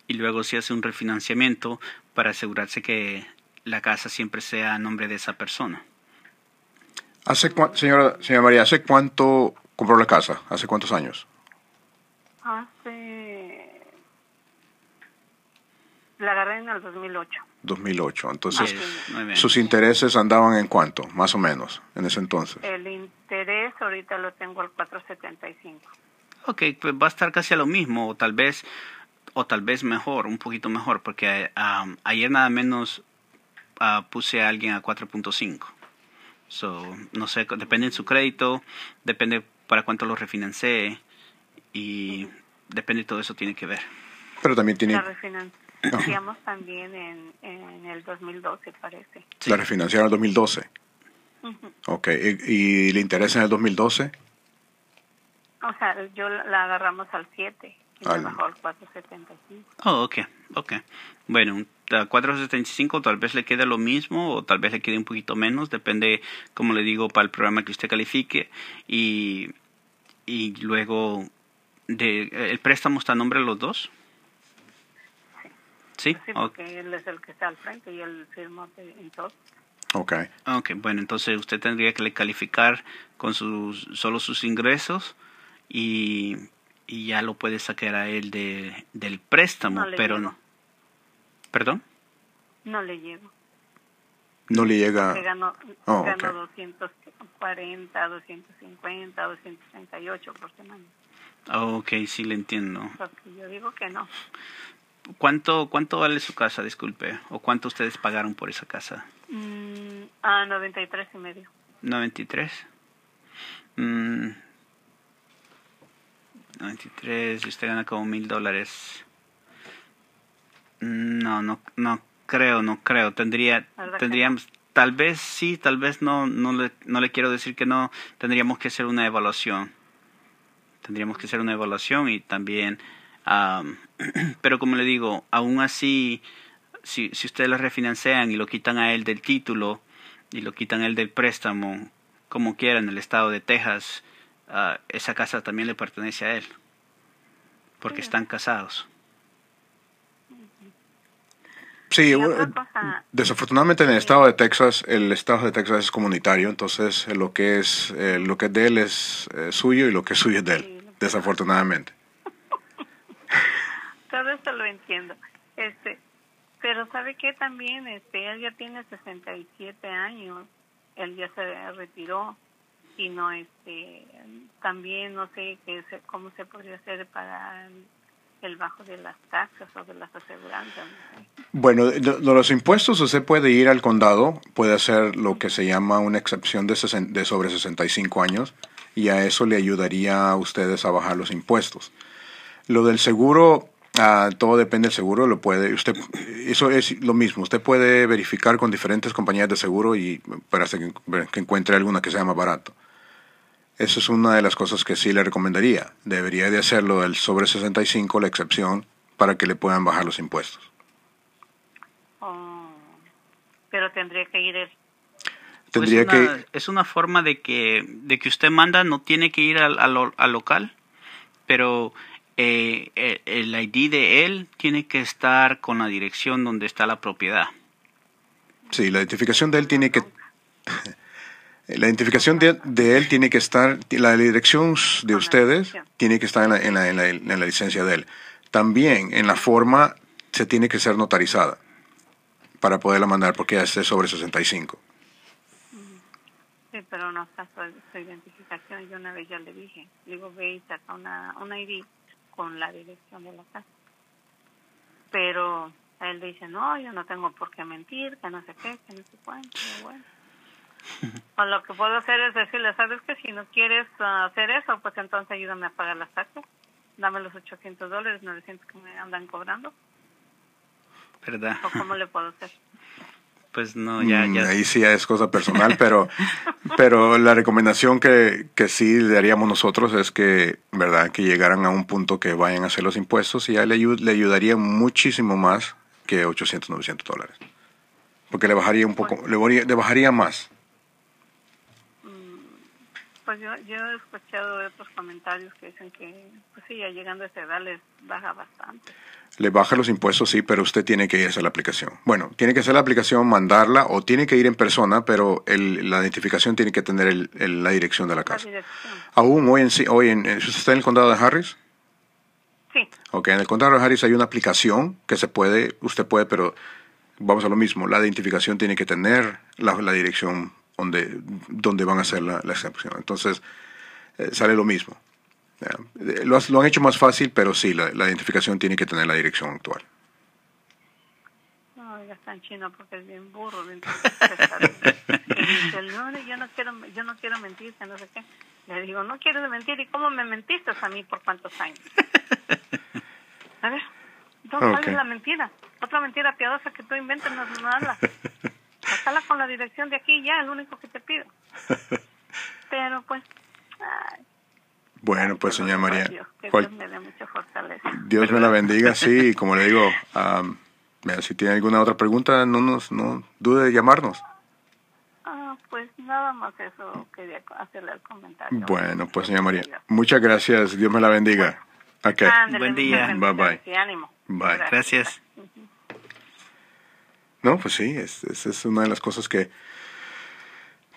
y luego se hace un refinanciamiento para asegurarse que la casa siempre sea a nombre de esa persona. Señora María, ¿hace cuánto compró la casa? ¿Hace cuántos años? La agarré en el 2008. 2008. Entonces, ¿sus intereses andaban en cuánto, más o menos, en ese entonces? El interés ahorita lo tengo al 4.75. Okay, pues va a estar casi a lo mismo, o tal vez mejor, un poquito mejor, porque ayer nada menos puse a alguien a 4.5. No sé, depende de su crédito, depende para cuánto lo refinancé y depende de todo eso, tiene que ver. Pero también tiene... La refinanciamos también en el 2012, parece. Sí. ¿La refinanciaron en el 2012? Uh-huh. Ok, ¿Y le interesa en el 2012? O sea, yo la agarramos al 7 y bajó al 4.75. Oh, ok. Bueno, 4.75 tal vez le quede lo mismo o tal vez le quede un poquito menos, depende, como le digo, para el programa que usted califique, y luego el préstamo está a nombre de los dos. Sí, porque él es el que está al frente y él firma en todo. Okay, bueno, entonces usted tendría que calificar con solo sus ingresos y ya lo puede sacar a él del préstamo, pero no. ¿Perdón? No le llego. ¿No le llega? Gano 240, 250, 238 por semana. Okay, sí le entiendo. Porque yo digo que no. ¿Cuánto vale su casa, disculpe? ¿O cuánto ustedes pagaron por esa casa? Ah, 93,5. 93. 93, y usted gana como $1,000. No creo, tendríamos, tal vez sí, tal vez no, no le quiero decir que no. Tendríamos que hacer una evaluación. Y también, pero como le digo, aún así, si ustedes lo refinancian y lo quitan a él del título y lo quitan a él del préstamo, como quieran, en el estado de Texas, esa casa también le pertenece a él, porque están casados. Sí, desafortunadamente en el estado de Texas, es comunitario, entonces lo que es de él es suyo y lo que es suyo es de él, desafortunadamente. Todo eso lo entiendo. Pero ¿sabe qué? También él ya tiene 67 años, él ya se retiró y no también no sé cómo se podría hacer para el bajo de las taxas o de las aseguranzas. Bueno, de los impuestos usted puede ir al condado, puede hacer lo que se llama una excepción de sobre 65 años y a eso le ayudaría a ustedes a bajar los impuestos. Lo del seguro, todo depende del seguro, lo puede usted, eso es lo mismo, usted puede verificar con diferentes compañías de seguro y para que encuentre alguna que sea más barato. Esa es una de las cosas que sí le recomendaría. Debería de hacerlo el sobre 65, la excepción, para que le puedan bajar los impuestos. Oh, pero tendría que ir él. Tendría pues es una forma de que usted manda, no tiene que ir al local, pero el ID de él tiene que estar con la dirección donde está la propiedad. Sí, la identificación de él tiene que... La identificación de él tiene que estar, la dirección de ustedes tiene que estar en la licencia de él. También en la forma se tiene que ser notarizada para poderla mandar porque ya esté sobre 65. Sí, pero no está su identificación. Yo una vez ya le dije, digo, ve y saca una ID con la dirección de la casa. Pero él dice, no, yo no tengo por qué mentir, que no sé qué, que no sé cuánto, bueno. O lo que puedo hacer es decirle, sabes que si no quieres hacer eso, pues entonces ayúdame a pagar las taxas, dame los $800, 900 que me andan cobrando. ¿Verdad? ¿O cómo le puedo hacer? Pues no, ya. Ahí sí es cosa personal, pero la recomendación que sí le daríamos nosotros es que, ¿verdad? Que llegaran a un punto que vayan a hacer los impuestos y ya le ayudaría muchísimo más que $800, $900, porque le bajaría un poco, le bajaría más. Pues yo he escuchado de otros comentarios que dicen que, pues sí, ya llegando a esa edad les baja bastante. Le baja los impuestos, sí, pero usted tiene que ir a hacer la aplicación. Bueno, tiene que hacer la aplicación, mandarla, o tiene que ir en persona, pero la identificación tiene que tener la dirección de la casa. Aún hoy, ¿usted está en el condado de Harris? Sí. Ok, en el condado de Harris hay una aplicación que usted puede, pero vamos a lo mismo, la identificación tiene que tener la dirección donde van a hacer la excepción. Entonces, sale lo mismo. Lo han hecho más fácil, pero sí, la identificación tiene que tener la dirección actual. No, ya está en chino porque es bien burro. Yo no quiero mentir, no sé qué. Le digo, no quiero mentir. ¿Y cómo me mentiste a mí por cuántos años? A ver, ¿dónde sale la mentira? Otra mentira piadosa que tú inventas, no hablas. Pasala con la dirección de aquí ya, el único que te pido. Pero pues... Ay. Bueno, pues señora María, Dios me dé mucha fortaleza. Dios me la bendiga, sí, como le digo, si tiene alguna otra pregunta, no dude de llamarnos. Pues nada más eso, quería hacerle el comentario. Bueno, pues señora María, muchas gracias, Dios me la bendiga. Okay. Buen día, bye bye. Sí, ánimo. Bye. Gracias. No, pues sí, es una de las cosas que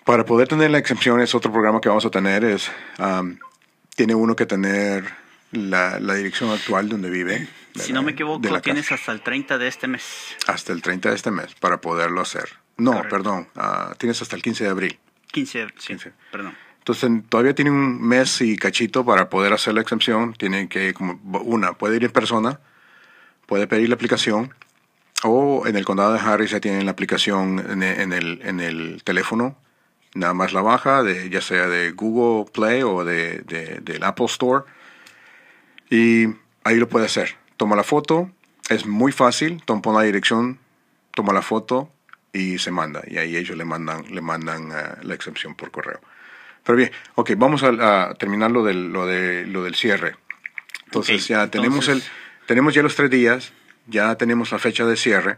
para poder tener la excepción es otro programa que vamos a tener. Tiene uno que tener la dirección actual donde vive. Si no me equivoco, tienes hasta el 30 de este mes. Hasta el 30 de este mes para poderlo hacer. No, correcto. Perdón, tienes hasta el 15 de abril. 15 de abril, sí, 15. Perdón. Entonces, todavía tiene un mes y cachito para poder hacer la excepción. Tiene que, puede ir en persona, puede pedir la aplicación. O en el condado de Harris ya tienen la aplicación en el teléfono. Nada más la baja, ya sea de Google Play o del Apple Store. Y ahí lo puede hacer. Toma la foto. Es muy fácil. Pon la dirección, toma la foto y se manda. Y ahí ellos le mandan la excepción por correo. Pero bien, ok, vamos a terminar lo del cierre. Entonces okay, ya tenemos tenemos ya los 3 días. Ya tenemos la fecha de cierre.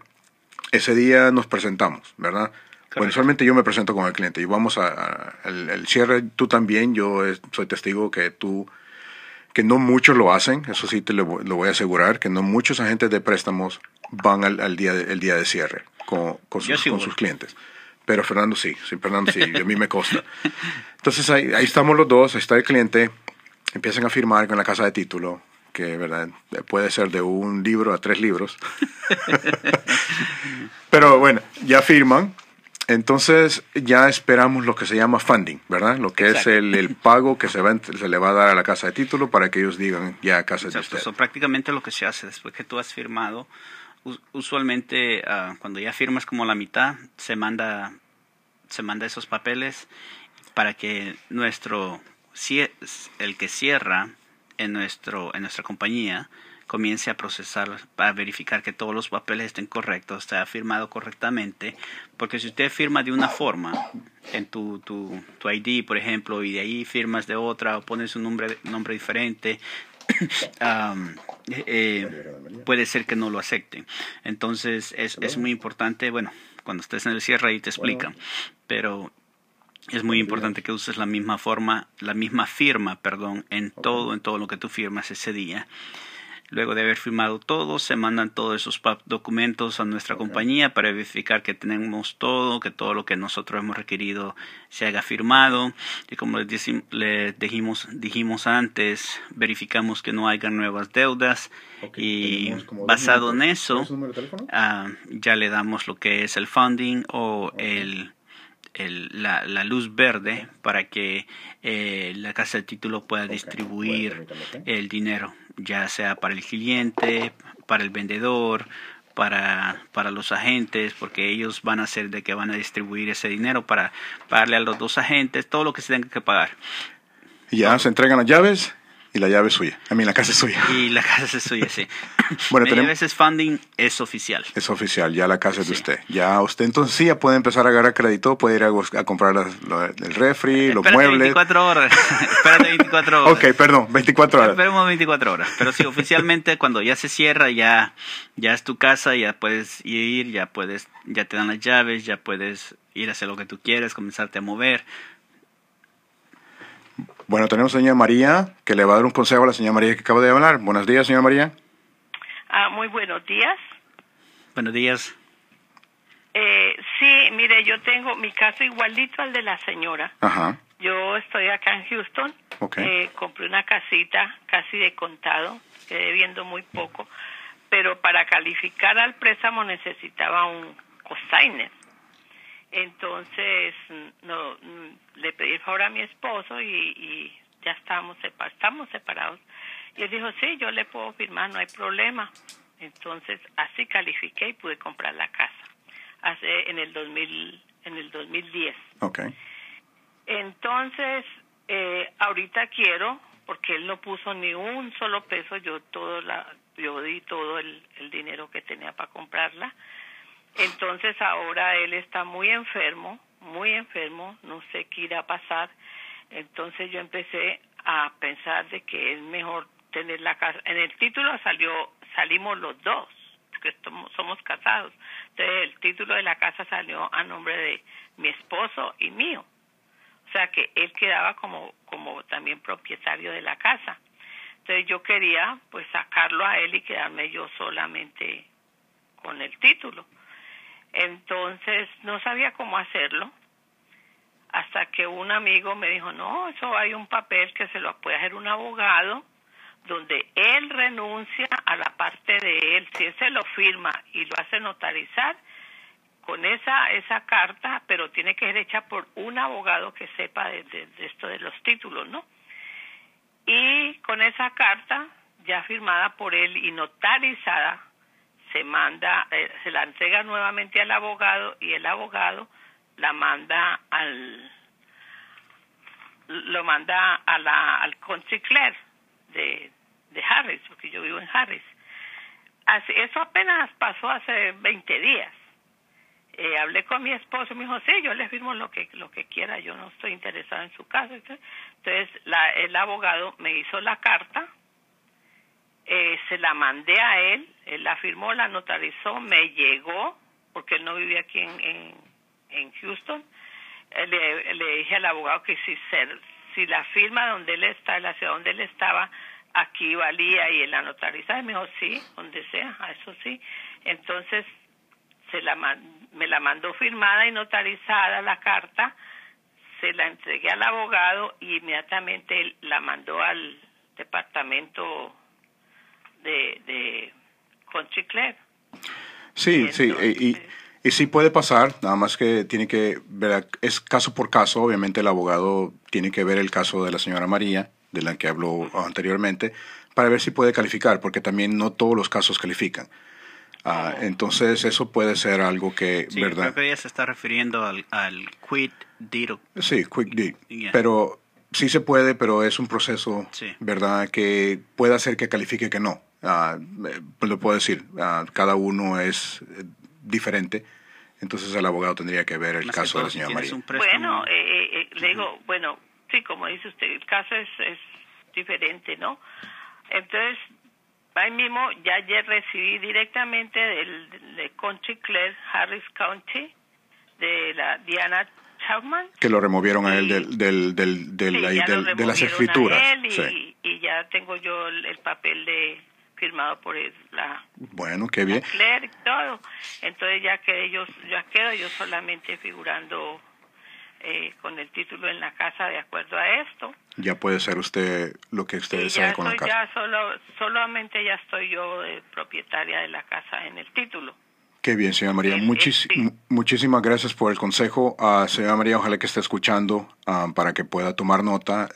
Ese día nos presentamos, ¿verdad? Correcto. Bueno, solamente yo me presento con el cliente y vamos al cierre. Tú también, yo soy testigo que no muchos lo hacen. Eso sí te lo voy a asegurar, que no muchos agentes de préstamos van al día de cierre con sus clientes. Pero Fernando sí, Fernando sí, a mí me consta. Entonces ahí estamos los dos, ahí está el cliente. Empiezan a firmar con la casa de título, que verdad puede ser de 1 libro a 3 libros. Pero bueno, ya firman. Entonces ya esperamos lo que se llama funding, ¿verdad? Lo que exacto, es el pago que se le va a dar a la casa de título para que ellos digan ya casa exacto, de título. Eso prácticamente lo que se hace después que tú has firmado. Usualmente cuando ya firmas como la mitad, se manda esos papeles para que el que cierra en nuestra compañía comience a procesar, a verificar que todos los papeles estén correctos, está firmado correctamente, porque si usted firma de una forma en tu ID, por ejemplo, y de ahí firmas de otra o pones un nombre diferente, puede ser que no lo acepten. Entonces es muy importante, bueno, cuando estés en el cierre ahí te explican, pero es muy importante que uses la misma firma, en todo lo que tú firmas ese día. Luego de haber firmado todo, se mandan todos esos documentos a nuestra compañía para verificar que tenemos todo, que todo lo que nosotros hemos requerido se haya firmado. Y como les dijimos antes, verificamos que no haya nuevas deudas. Okay. Y basado en eso, ya le damos lo que es el funding o la luz verde para que la casa de título pueda distribuir el dinero, ya sea para el cliente, para el vendedor, para los agentes, porque ellos van a hacer de que van a distribuir ese dinero para pagarle a los 2 agentes todo lo que se tenga que pagar. Ya se entregan las llaves y la llave es suya. A mí la casa es suya. Y la casa es suya, sí. Bueno, a veces funding es oficial. Es oficial, ya la casa es de usted. Ya usted entonces sí ya puede empezar a agarrar crédito, puede ir a comprar el refri, los muebles. 24 horas. Espérate 24 horas. Ok, perdón, 24 horas. Esperemos 24 horas. Pero sí, oficialmente cuando ya se cierra, ya es tu casa, ya puedes ir, ya te dan las llaves, ya puedes ir a hacer lo que tú quieres, comenzarte a mover. Bueno, tenemos a la señora María, que le va a dar un consejo a la señora María que acaba de hablar. Buenos días, señora María. Muy buenos días. Buenos días. Sí, mire, yo tengo mi caso igualito al de la señora. Ajá. Yo estoy acá en Houston. Okay. Compré una casita casi de contado, quedé viendo muy poco, pero para calificar al préstamo necesitaba un cosigner. Entonces no, le pedí el favor a mi esposo y ya estamos separados. Y él dijo, sí, yo le puedo firmar, no hay problema. Entonces así califiqué y pude comprar la casa en el 2010. Okay. Entonces ahorita quiero, porque él no puso ni un solo peso, yo di todo el dinero que tenía para comprarla. Entonces ahora él está muy enfermo, no sé qué irá a pasar. Entonces yo empecé a pensar de que es mejor tener la casa. En el título salimos los dos, porque somos casados. Entonces el título de la casa salió a nombre de mi esposo y mío. O sea que él quedaba como también propietario de la casa. Entonces yo quería pues sacarlo a él y quedarme yo solamente con el título. Entonces no sabía cómo hacerlo hasta que un amigo me dijo, no, eso hay un papel que se lo puede hacer un abogado donde él renuncia a la parte de él, si él se lo firma y lo hace notarizar con esa carta, pero tiene que ser hecha por un abogado que sepa de esto de los títulos, ¿no? Y con esa carta ya firmada por él y notarizada, se manda, se la entrega nuevamente al abogado y el abogado la manda al country clerk de Harris, porque yo vivo en Harris. Así, eso apenas pasó hace 20 días. Hablé con mi esposo y me dijo, sí, yo les firmo lo que quiera, yo no estoy interesada en su caso. Entonces el abogado me hizo la carta, se la mandé a él, él la firmó, la notarizó, me llegó, porque él no vivía aquí en Houston. Le dije al abogado que si la firma donde él está, en la ciudad donde él estaba, aquí valía, y él la notarizaba. Y me dijo, sí, donde sea, eso sí. Entonces me la mandó firmada y notarizada la carta, se la entregué al abogado y inmediatamente la mandó al departamento de country clerk. Sí, entonces, sí, y sí puede pasar, nada más que tiene que ver, es caso por caso, obviamente el abogado tiene que ver el caso de la señora María, de la que habló anteriormente, para ver si puede calificar, porque también no todos los casos califican. Entonces eso puede ser algo que, sí, ¿verdad? Creo que ella se está refiriendo al quit deed. Sí, quit deed. Yeah. Pero sí se puede, pero es un proceso, sí, ¿verdad? Que puede hacer que califique, que no. Lo puedo decir, cada uno es diferente, entonces el abogado tendría que ver el más caso de la señora María. Bueno, le digo, bueno, sí, como dice usted, el caso es diferente, ¿no? Entonces, ahí mismo ya ayer recibí directamente del country clerk Harris County, de la Diana Chapman, que lo removieron a él de las escrituras. Sí. Y ya tengo yo el papel firmado por la, bueno, qué bien, clerk, todo. Entonces ya quedo yo solamente figurando con el título en la casa de acuerdo a esto. Ya puede ser usted lo que usted desee con la casa. Ya solamente ya estoy yo propietaria de la casa en el título. Qué bien, señora María. Muchísimas gracias por el consejo. Señora María, ojalá que esté escuchando, para que pueda tomar nota.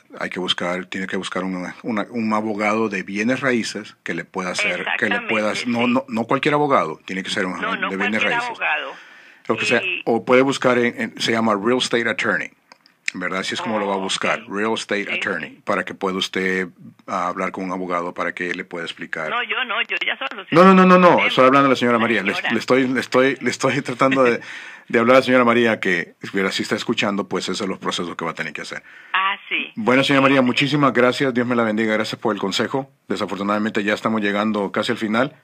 Tiene que buscar un abogado de bienes raíces que le pueda hacer, sí. No cualquier abogado, tiene que ser un de bienes raíces. Abogado. Lo que sea, o puede buscar, se llama Real Estate Attorney, ¿verdad? Así es como lo va a buscar, sí. Real Estate Attorney, para que pueda usted hablar con un abogado para que le pueda explicar. No, yo ya solo... No, estoy hablando a la señora María, le estoy tratando de hablar a la señora María, que si está escuchando, pues esos son los procesos que va a tener que hacer. Ah, sí. Bueno, señora María, muchísimas gracias, Dios me la bendiga, gracias por el consejo. Desafortunadamente ya estamos llegando casi al final.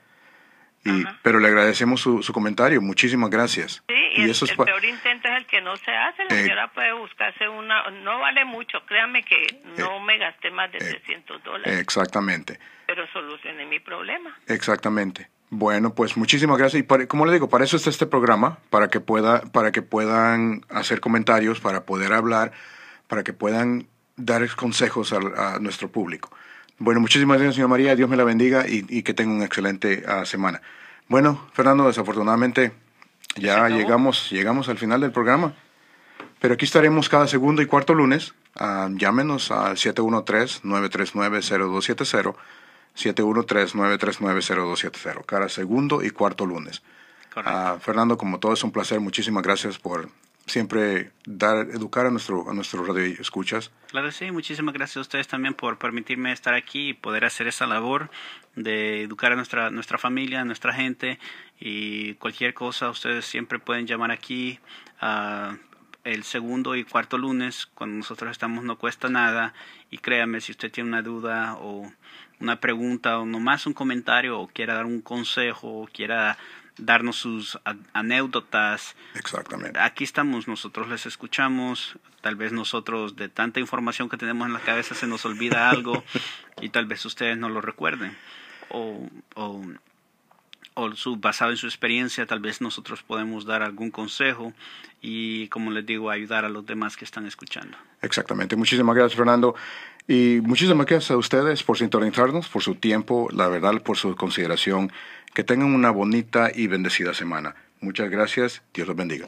Pero le agradecemos su comentario. Muchísimas gracias. Sí, y el peor intento es el que no se hace. La señora puede buscarse una... No vale mucho, créame que no me gasté más de $300. Exactamente. Pero solucioné mi problema. Exactamente. Bueno, pues muchísimas gracias. Y como le digo, para eso está este programa, para que puedan hacer comentarios, para poder hablar, para que puedan dar consejos a nuestro público. Bueno, muchísimas gracias, señora María. Dios me la bendiga y que tenga una excelente semana. Bueno, Fernando, desafortunadamente ya llegamos al final del programa. Pero aquí estaremos cada segundo y cuarto lunes. Llámenos al 713-939-0270. 713-939-0270. Cada segundo y cuarto lunes. Fernando, como todo, es un placer. Muchísimas gracias por... siempre educar a nuestro radio escuchas. Claro, sí, muchísimas gracias a ustedes también por permitirme estar aquí y poder hacer esa labor de educar a nuestra familia, a nuestra gente, y cualquier cosa ustedes siempre pueden llamar aquí el segundo y cuarto lunes cuando nosotros estamos. No cuesta nada, y créame, si usted tiene una duda o una pregunta o nomás un comentario, o quiera dar un consejo, o quiera darnos sus anécdotas. Exactamente. Aquí estamos, nosotros les escuchamos. Tal vez nosotros, de tanta información que tenemos en la cabeza, se nos olvida algo y tal vez ustedes no lo recuerden. Basado en su experiencia, tal vez nosotros podemos dar algún consejo y, como les digo, ayudar a los demás que están escuchando. Exactamente. Muchísimas gracias, Fernando. Y muchísimas gracias a ustedes por sintonizarnos, por su tiempo, la verdad, por su consideración. Que tengan una bonita y bendecida semana. Muchas gracias. Dios los bendiga.